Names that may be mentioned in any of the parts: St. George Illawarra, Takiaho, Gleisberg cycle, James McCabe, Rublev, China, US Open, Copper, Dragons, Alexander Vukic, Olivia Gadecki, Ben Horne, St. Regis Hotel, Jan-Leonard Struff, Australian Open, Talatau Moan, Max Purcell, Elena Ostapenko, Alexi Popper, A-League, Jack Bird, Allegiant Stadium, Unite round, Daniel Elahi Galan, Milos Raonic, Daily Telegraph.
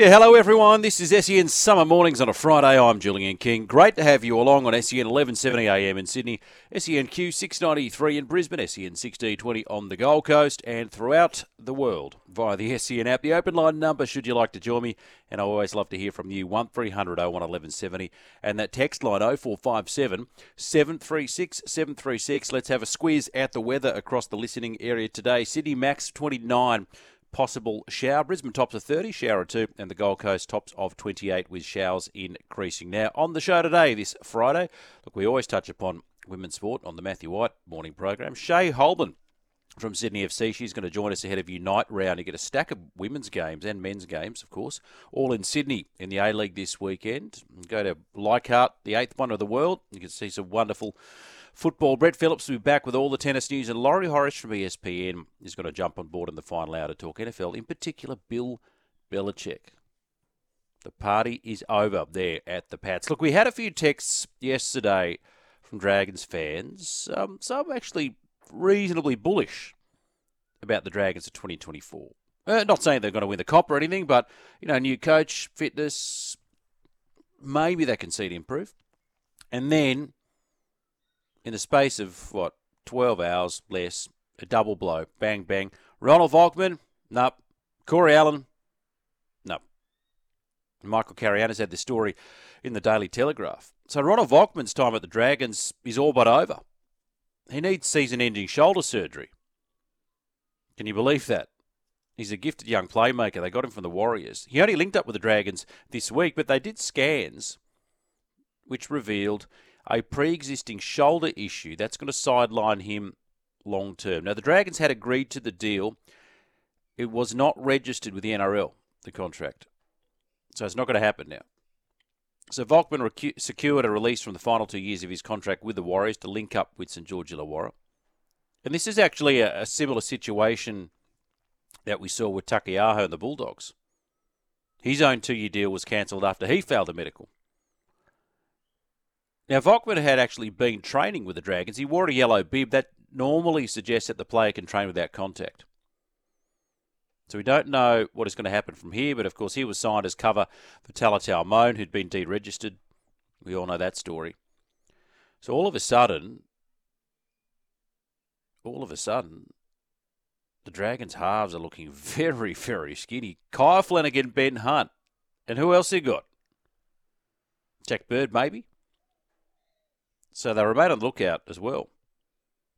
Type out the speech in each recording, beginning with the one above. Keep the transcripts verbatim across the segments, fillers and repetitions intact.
Yeah, hello everyone. This is S E N Summer Mornings on a Friday. I'm Julian King. Great to have you along on S E N eleven seventy A M in Sydney, S E N Q six ninety-three in Brisbane, S E N sixteen twenty on the Gold Coast, and throughout the world via the S E N app. The open line number, should you like to join me, and I always love to hear from you, one three hundred oh one eleven seventy, and that text line oh four five seven, seven three six, seven three six. Let's have a squeeze at the weather across the listening area today. Sydney max twenty-nine. Possible shower. Brisbane tops of thirty, shower of two, and the Gold Coast tops of twenty-eight with showers increasing. Now, on the show today, this Friday, look, we always touch upon women's sport on the Matthew White morning program. Shay Holborn from Sydney F C, she's going to join us ahead of Unite round to get a stack of women's games and men's games, of course, all in Sydney in the A-League this weekend. Go to Leichhardt, the eighth one of the world. You can see some wonderful football. Brett Phillips will be back with all the tennis news, and Laurie Horish from E S P N is going to jump on board in the final hour to talk N F L, in particular Bill Belichick. The party is over there at the Pats. Look, we had a few texts yesterday from Dragons fans. Um, some actually reasonably bullish about the Dragons of twenty twenty-four. Uh, not saying they're going to win the Cup or anything, but, you know, new coach, fitness, maybe they can see it improve. And then, in the space of, what, twelve hours less, a double blow, bang, bang. Ronald Volkman, nope. Corey Allen, nope. Michael Cariana's had this story in the Daily Telegraph. So Ronald Volkman's time at the Dragons is all but over. He needs season-ending shoulder surgery. Can you believe that? He's a gifted young playmaker. They got him from the Warriors. He only linked up with the Dragons this week, but they did scans which revealed a pre-existing shoulder issue that's going to sideline him long-term. Now, the Dragons had agreed to the deal. It was not registered with the N R L, the contract. So it's not going to happen now. So Volkman recu- secured a release from the final two years of his contract with the Warriors to link up with Saint George Illawarra. And this is actually a, a similar situation that we saw with Takiaho and the Bulldogs. His own two-year deal was cancelled after he failed the medical. Now, Volkman had actually been training with the Dragons. He wore a yellow bib. That normally suggests that the player can train without contact. So we don't know what is going to happen from here, but of course he was signed as cover for Talatau Moan, who'd been deregistered. We all know that story. So all of a sudden, all of a sudden, the Dragons' halves are looking very, very skinny. Kyle Flanagan, Ben Hunt, and who else he got? Jack Bird, maybe? So they remain on the lookout as well,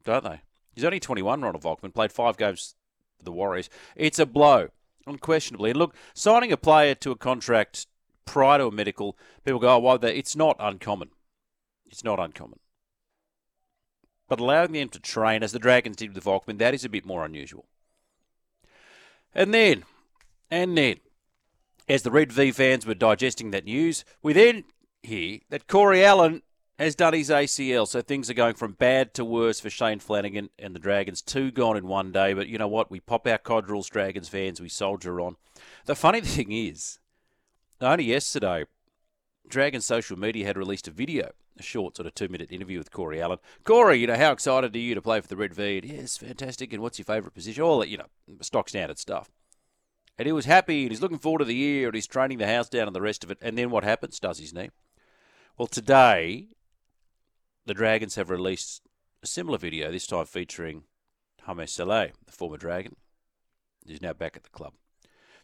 don't they? He's only twenty-one, Ronald Volkman, played five games for the Warriors. It's a blow, unquestionably. And look, signing a player to a contract prior to a medical, people go, oh, well, it's not uncommon. It's not uncommon. But allowing them to train, as the Dragons did with Volkman, that is a bit more unusual. And then, and then, as the Red V fans were digesting that news, we then hear that Corey Allen has done his A C L, so things are going from bad to worse for Shane Flanagan and the Dragons. Two gone in one day, but you know what? We pop our codrils, Dragons fans, we soldier on. The funny thing is, only yesterday, Dragons social media had released a video, a short sort of two-minute interview with Corey Allen. Corey, you know, how excited are you to play for the Red V? And, yes, fantastic, and what's your favourite position? All that, you know, stock standard stuff. And he was happy, and he's looking forward to the year, and he's training the house down and the rest of it. And then what happens? Does his knee. Well, today, the Dragons have released a similar video, this time featuring Hame Sele, the former Dragon, who's now back at the club.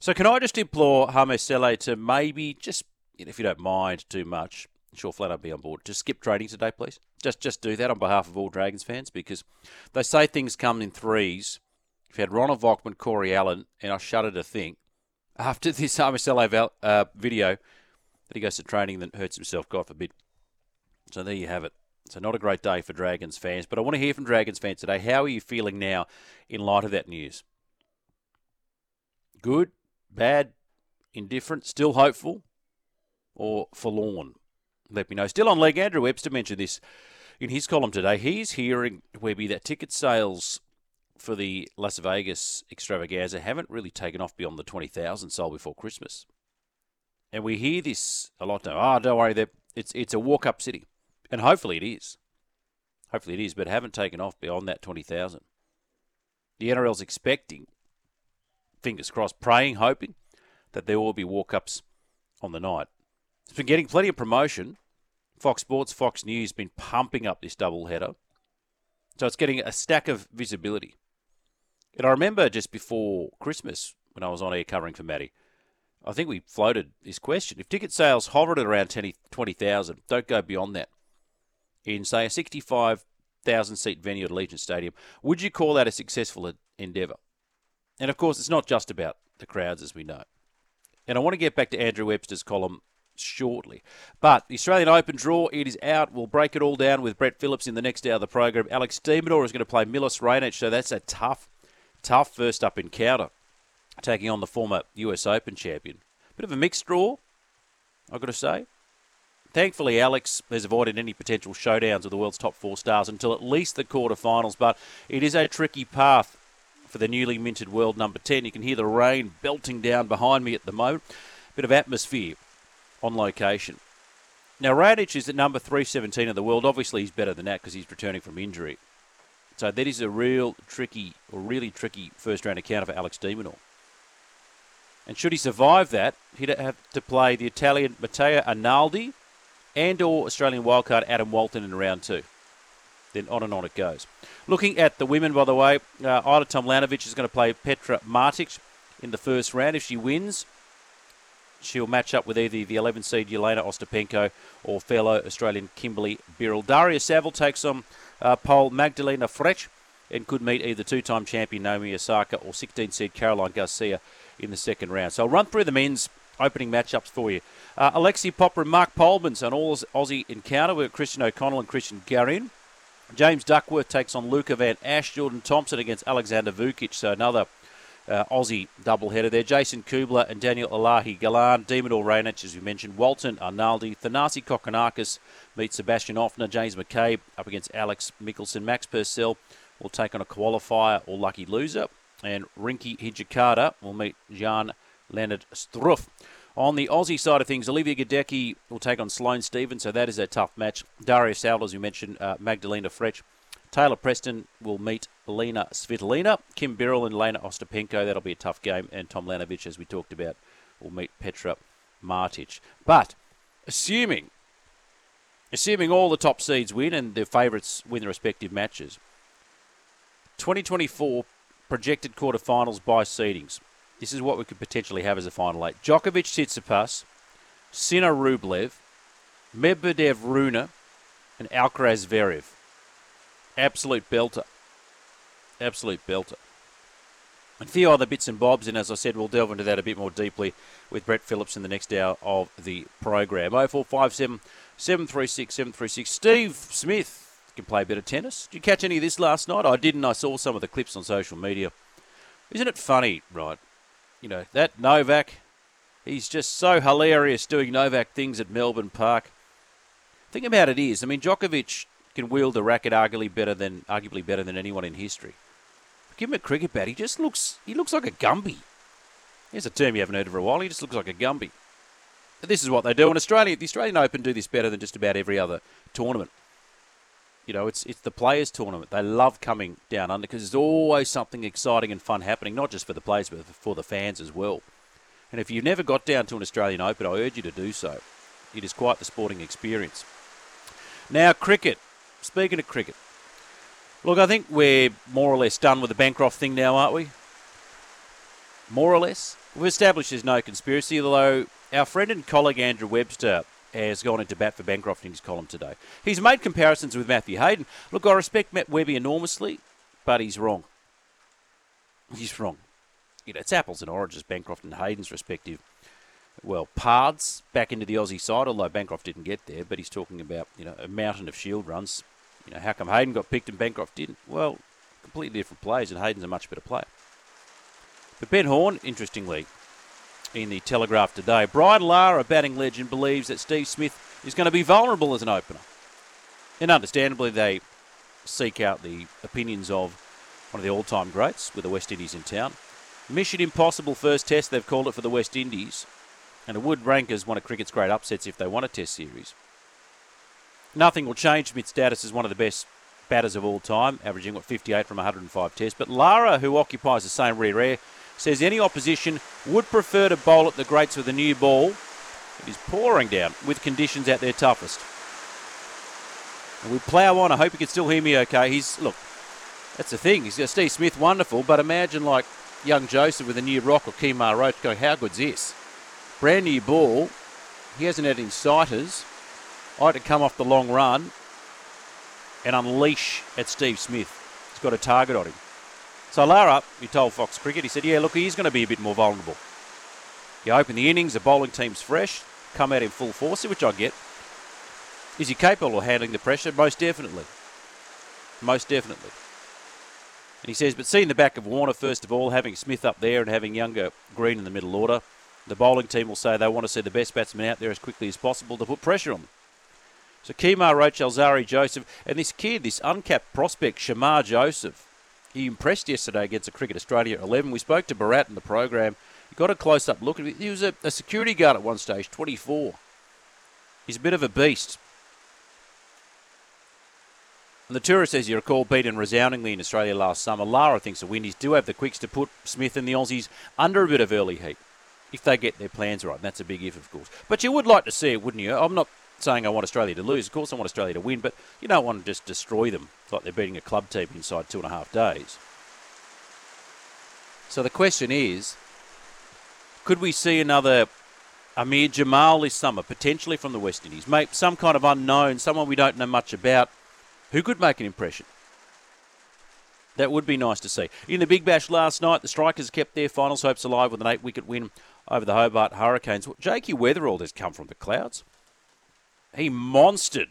So can I just implore Hame Sele to maybe just, you know, if you don't mind too much, I'm sure Flat I'll be on board, just skip training today, please. Just just do that on behalf of all Dragons fans, because they say things come in threes. If you had Ronald Volkman, Corey Allen, and I shudder to think, after this Hame Sele val- uh, video, that he goes to training and then hurts himself, God forbid. So there you have it. So not a great day for Dragons fans, but I want to hear from Dragons fans today. How are you feeling now in light of that news? Good, bad, indifferent, still hopeful, or forlorn? Let me know. Still on leg, Andrew Webster mentioned this in his column today. He's hearing, Webby, that ticket sales for the Las Vegas extravaganza haven't really taken off beyond the twenty thousand sold before Christmas. And we hear this a lot now. Oh, don't worry, it's it's a walk-up city. And hopefully it is. Hopefully it is, but haven't taken off beyond that twenty thousand. The N R L's expecting, fingers crossed, praying, hoping, that there will be walk-ups on the night. It's been getting plenty of promotion. Fox Sports, Fox News been pumping up this doubleheader. So it's getting a stack of visibility. And I remember just before Christmas, when I was on air covering for Maddie, I think we floated this question. If ticket sales hovered at around twenty thousand, don't go beyond that, in, say, a sixty-five thousand seat venue at Allegiant Stadium, would you call that a successful endeavour? And, of course, it's not just about the crowds, as we know. And I want to get back to Andrew Webster's column shortly. But the Australian Open draw, it is out. We'll break it all down with Brett Phillips in the next hour of the program. Alex de Minaur is going to play Milos Raonic, so that's a tough, tough first-up encounter, taking on the former U S Open champion. Bit of a mixed draw, I've got to say. Thankfully, Alex has avoided any potential showdowns with the world's top four stars until at least the quarterfinals, but it is a tricky path for the newly minted world number ten. You can hear the rain belting down behind me at the moment. Bit of atmosphere on location. Now, Raonic is at number three seventeen of the world. Obviously, he's better than that because he's returning from injury. So that is a real tricky, or really tricky first-round encounter for Alex de Minaur. And should he survive that, he'd have to play the Italian Matteo Arnaldi and or Australian wildcard Adam Walton in round two. Then on and on it goes. Looking at the women, by the way, uh, Ida Tomljanovic is going to play Petra Martic in the first round. If she wins, she'll match up with either the eleven seed Elena Ostapenko or fellow Australian Kimberly Birrell. Daria Saville takes on uh, Pole Magdalena Frech and could meet either two-time champion Naomi Osaka or sixteen seed Caroline Garcia in the second round. So I'll run through the men's opening matchups for you. Uh, Alexi Popper and Mark Polman's an all-Aussie encounter with Christian O'Connell and Christian Garin. James Duckworth takes on Luca Van Ash. Jordan Thompson against Alexander Vukic, so another uh, Aussie doubleheader there. Jason Kubler and Daniel Elahi Galan. De Minaur Raonic, as we mentioned. Walton Arnaldi. Thanasi Kokonakis meets Sebastian Hoffner. James McCabe up against Alex Mickelson. Max Purcell will take on a qualifier or lucky loser. And Rinki Hijikata will meet Jan-Leonard Struff. On the Aussie side of things, Olivia Gadecki will take on Sloane Stephens, so that is a tough match. Daria Saville, as you mentioned, uh, Magdalena Frech. Taylor Preston will meet Lena Svitolina. Kim Birrell and Elena Ostapenko, that'll be a tough game. And Tomljanovic, as we talked about, will meet Petra Martic. But assuming, assuming all the top seeds win and their favourites win their respective matches, twenty twenty-four projected quarterfinals by seedings. This is what we could potentially have as a final eight. Djokovic, Tsitsipas, Sinner, Rublev, Medvedev, Runa, and Alcaraz, Zverev. Absolute belter. Absolute belter. And a few other bits and bobs, and as I said, we'll delve into that a bit more deeply with Brett Phillips in the next hour of the program. oh four five seven, seven three six, seven three six. Steve Smith can play a bit of tennis. Did you catch any of this last night? I didn't. I saw some of the clips on social media. Isn't it funny, right? You know, that Novak, he's just so hilarious doing Novak things at Melbourne Park. Think about it is, I mean, Djokovic can wield the racket arguably better than arguably better than anyone in history. Give him a cricket bat, he just looks, he looks like a Gumby. Here's a term you haven't heard for a while, he just looks like a Gumby. But this is what they do in Australia. The Australian Open do this better than just about every other tournament. You know, it's it's the players' tournament. They love coming down under because there's always something exciting and fun happening, not just for the players, but for the fans as well. And if you've never got down to an Australian Open, I urge you to do so. It is quite the sporting experience. Now, cricket. Speaking of cricket, look, I think we're more or less done with the Bancroft thing now, aren't we? More or less. We've established there's no conspiracy, although our friend and colleague Andrew Webster has gone into bat for Bancroft in his column today. He's made comparisons with Matthew Hayden. Look, I respect Matt Webby enormously, but he's wrong. He's wrong. You know, it's apples and oranges, Bancroft and Hayden's respective, well, paths back into the Aussie side, although Bancroft didn't get there, but he's talking about, you know, a mountain of shield runs. You know, how come Hayden got picked and Bancroft didn't? Well, completely different players, and Hayden's a much better player. But Ben Horne, interestingly, in the Telegraph today, Brian Lara, a batting legend, believes that Steve Smith is going to be vulnerable as an opener. And understandably, they seek out the opinions of one of the all-time greats with the West Indies in town. Mission impossible first test, they've called it for the West Indies. And it would rank as one of cricket's great upsets if they won a test series. Nothing will change Smith's status as one of the best batters of all time, averaging, what, fifty-eight from one hundred five tests. But Lara, who occupies the same rear air, says any opposition would prefer to bowl at the greats with a new ball. It is pouring down with conditions at their toughest. And we plough on. I hope you can still hear me okay. He's, look, that's the thing. He's, Steve Smith, wonderful, but imagine like young Joseph with a new rock or Kemar Roach going, how good's this? Brand new ball. He hasn't had any sighters. I had to come off the long run and unleash at Steve Smith. He's got a target on him. So Lara, he told Fox Cricket, he said, yeah, look, he's going to be a bit more vulnerable. You open the innings, the bowling team's fresh, come out in full force, which I get. Is he capable of handling the pressure? Most definitely. Most definitely. And he says, but seeing the back of Warner, first of all, having Smith up there and having younger Green in the middle order, the bowling team will say they want to see the best batsman out there as quickly as possible to put pressure on them. So Kemar Roach, Alzari Joseph, and this kid, this uncapped prospect, Shamar Joseph, he impressed yesterday against the Cricket Australia eleven. We spoke to Barat in the program. He got a close-up look. He was a, a security guard at one stage, twenty-four. He's a bit of a beast. And the tourist, as you recall, beaten resoundingly in Australia last summer. Lara thinks the Windies do have the quicks to put Smith and the Aussies under a bit of early heat, if they get their plans right. And that's a big if, of course. But you would like to see it, wouldn't you? I'm not saying I want Australia to lose. Of course I want Australia to win, but you don't want to just destroy them. It's like they're beating a club team inside two and a half days. So the question is, could we see another Amir Jamal this summer, potentially from the West Indies? Maybe some kind of unknown, someone we don't know much about, who could make an impression. That would be nice to see. In the Big Bash last night, the Strikers kept their finals hopes alive with an eight-wicket win over the Hobart Hurricanes. Jakey Weatherall has come from the clouds. He monstered,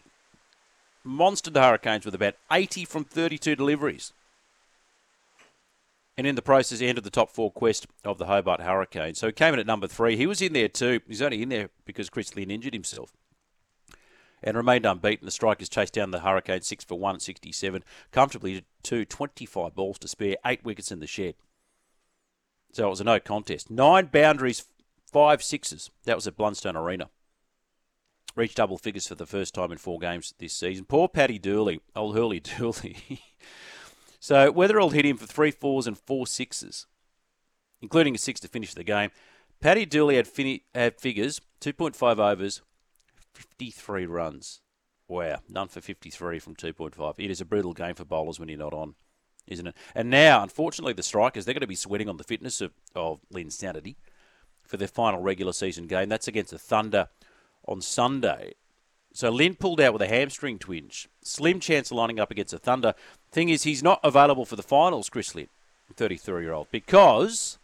monstered the Hurricanes with about eighty from thirty-two deliveries. And in the process, he entered the top four quest of the Hobart Hurricanes. So he came in at number three. He was in there too. He's only in there because Chris Lynn injured himself. And remained unbeaten. The Strikers chased down the Hurricanes six for one sixty-seven, comfortably to twenty-five balls to spare, eight wickets in the shed. So it was a no contest. Nine boundaries, five sixes. That was at Blundstone Arena. Reached double figures for the first time in four games this season. Poor Paddy Dooley, old Hurley Dooley. So Weatherall hit him for three fours and four sixes, including a six to finish the game. Paddy Dooley had, fin- had figures, two point five overs, fifty-three runs. Wow, none for fifty-three from two point five. It is a brutal game for bowlers when you're not on, isn't it? And now, unfortunately, the Strikers, they're going to be sweating on the fitness of, of Lynn Sanity for their final regular season game. That's against the Thunder on Sunday. So Lynn pulled out with a hamstring twinge. Slim chance of lining up against the Thunder. Thing is, he's not available for the finals, Chris Lynn, thirty-three-year-old, because...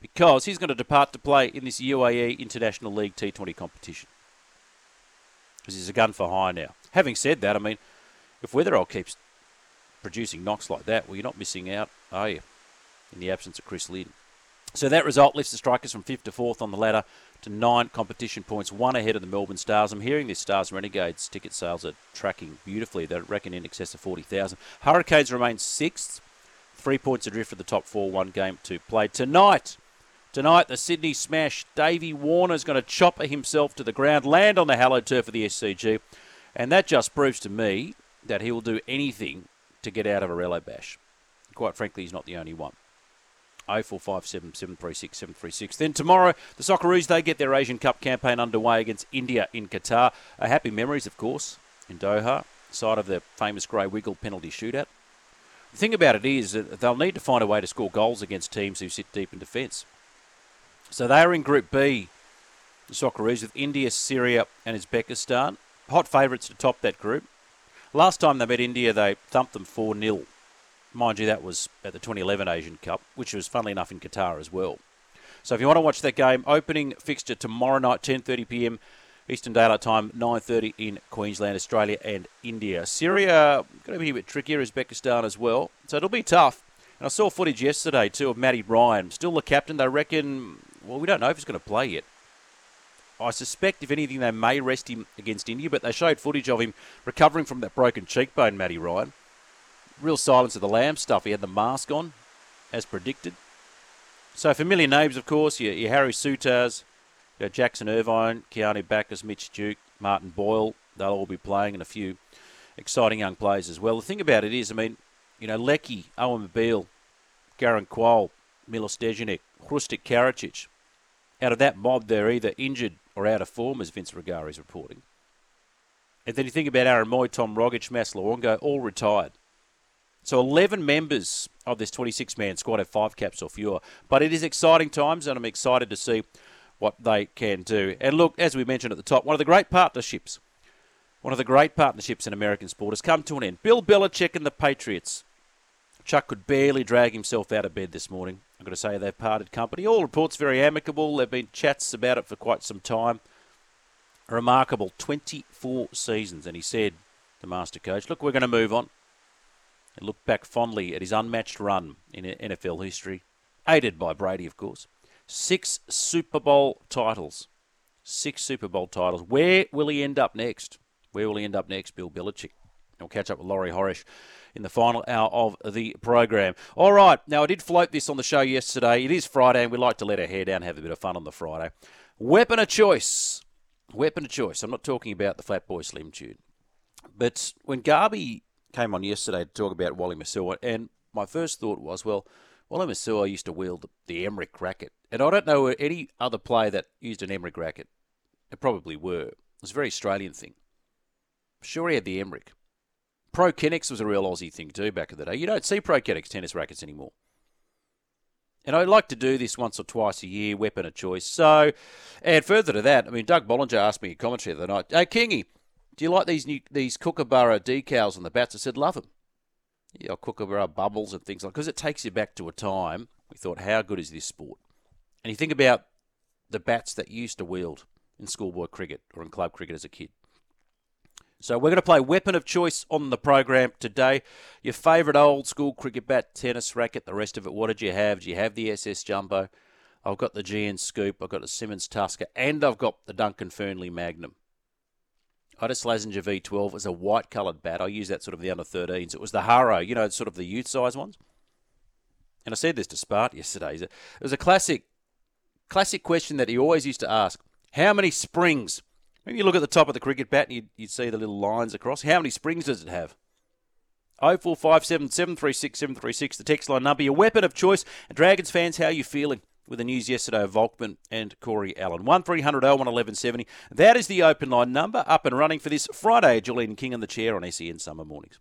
because he's going to depart to play in this U A E International League T twenty competition. Because he's a gun for hire now. Having said that, I mean, if Weatherall keeps producing knocks like that, well, you're not missing out, are you, in the absence of Chris Lynn? So that result lifts the Strikers from fifth to fourth on the ladder to nine competition points, one ahead of the Melbourne Stars. I'm hearing this Stars Renegades ticket sales are tracking beautifully. They reckon in excess of forty thousand. Hurricanes remain sixth, three points adrift of the top four, one game to play. Tonight, Tonight, the Sydney Smash, Davey Warner's going to chopper himself to the ground, land on the hallowed turf of the S C G, and that just proves to me that he will do anything to get out of a Rello Bash. Quite frankly, he's not the only one. oh four five seven, seven three six, seven three six. Then tomorrow, the Socceroos, they get their Asian Cup campaign underway against India in Qatar. Uh, happy memories, of course, in Doha, side of the famous Grey Wiggle penalty shootout. The thing about it is that they'll need to find a way to score goals against teams who sit deep in defence. So they are in Group B, the Socceroos, with India, Syria and Uzbekistan. Hot favourites to top that group. Last time they met India, they thumped them four nil. Mind you, that was at the twenty eleven Asian Cup, which was, funnily enough, in Qatar as well. So if you want to watch that game, opening fixture tomorrow night, ten thirty p.m. Eastern Daylight Time, nine thirty in Queensland, Australia and India. Syria, going to be a bit trickier, Uzbekistan as well. So it'll be tough. And I saw footage yesterday, too, of Matty Ryan. Still the captain, they reckon... Well, we don't know if he's going to play yet. I suspect, if anything, they may rest him against India, but they showed footage of him recovering from that broken cheekbone, Matty Ryan. Real silence of the lamb stuff. He had the mask on, as predicted. So familiar names, of course, your, your Harry Soutars, your Jackson Irvine, Keanu Backus, Mitch Duke, Martin Boyle. They'll all be playing, and a few exciting young players as well. The thing about it is, I mean, you know, Leckie, Owen Beale, Garren Quayle, Milos Dejanek, Hrustic Karacic. Out of that mob, they're either injured or out of form, as Vince Rigari's reporting. And then you think about Aaron Moy, Tom Rogic, Mas Luongo, all retired. So eleven members of this twenty-six man squad have five caps or fewer. But it is exciting times, and I'm excited to see what they can do. And look, as we mentioned at the top, one of the great partnerships, one of the great partnerships in American sport has come to an end. Bill Belichick and the Patriots. Chuck could barely drag himself out of bed this morning. I've got to say they've parted company. All reports very amicable. There have been chats about it for quite some time. A remarkable twenty-four seasons. And he said, the master coach, look, we're going to move on. And looked back fondly at his unmatched run in N F L history, aided by Brady, of course. Six Super Bowl titles. Six Super Bowl titles. Where will he end up next? Where will he end up next, Bill Belichick? We'll catch up with Laurie Horish in the final hour of the program. All right. Now, I did float this on the show yesterday. It is Friday, and we like to let our hair down and have a bit of fun on the Friday. Weapon of choice. Weapon of choice. I'm not talking about the Fatboy Slim tune. But when Garby came on yesterday to talk about Wally Masua, and my first thought was, well, Wally Masua used to wield the, the Emmerich racket. And I don't know any other player that used an Emmerich racket. There probably were. It was a very Australian thing. I'm sure he had the Emmerich. Pro Kennex was a real Aussie thing too back in the day. You don't see Pro Kennex tennis rackets anymore. And I like to do this once or twice a year, weapon of choice. So, and further to that, I mean, Doug Bollinger asked me in commentary the other night, hey, Kingy, do you like these new, these Kookaburra decals on the bats? I said, love them. Yeah, you know, Kookaburra bubbles and things like that, because it takes you back to a time we thought, how good is this sport? And you think about the bats that you used to wield in schoolboy cricket or in club cricket as a kid. So we're going to play weapon of choice on the program today. Your favourite old school cricket bat, tennis racket, the rest of it. What did you have? Do you have the S S Jumbo? I've got the G N Scoop. I've got the Simmons Tusker. And I've got the Duncan Fernley Magnum. I had a Slazenger V twelve. It was a white-coloured bat. I used that sort of the under thirteens. It was the Haro, you know, sort of the youth-size ones. And I said this to Spart yesterday. It was a classic, classic question that he always used to ask. How many springs? Maybe you look at the top of the cricket bat and you'd, you'd see the little lines across. How many springs does it have? oh four five seven, seven three six, seven three six, the text line number. Your weapon of choice. And Dragons fans, how are you feeling with the news yesterday of Volkman and Corey Allen? one three hundred oh one eleven seventy. That is the open line number up and running for this Friday. Julian King in the chair on S E N Summer Mornings.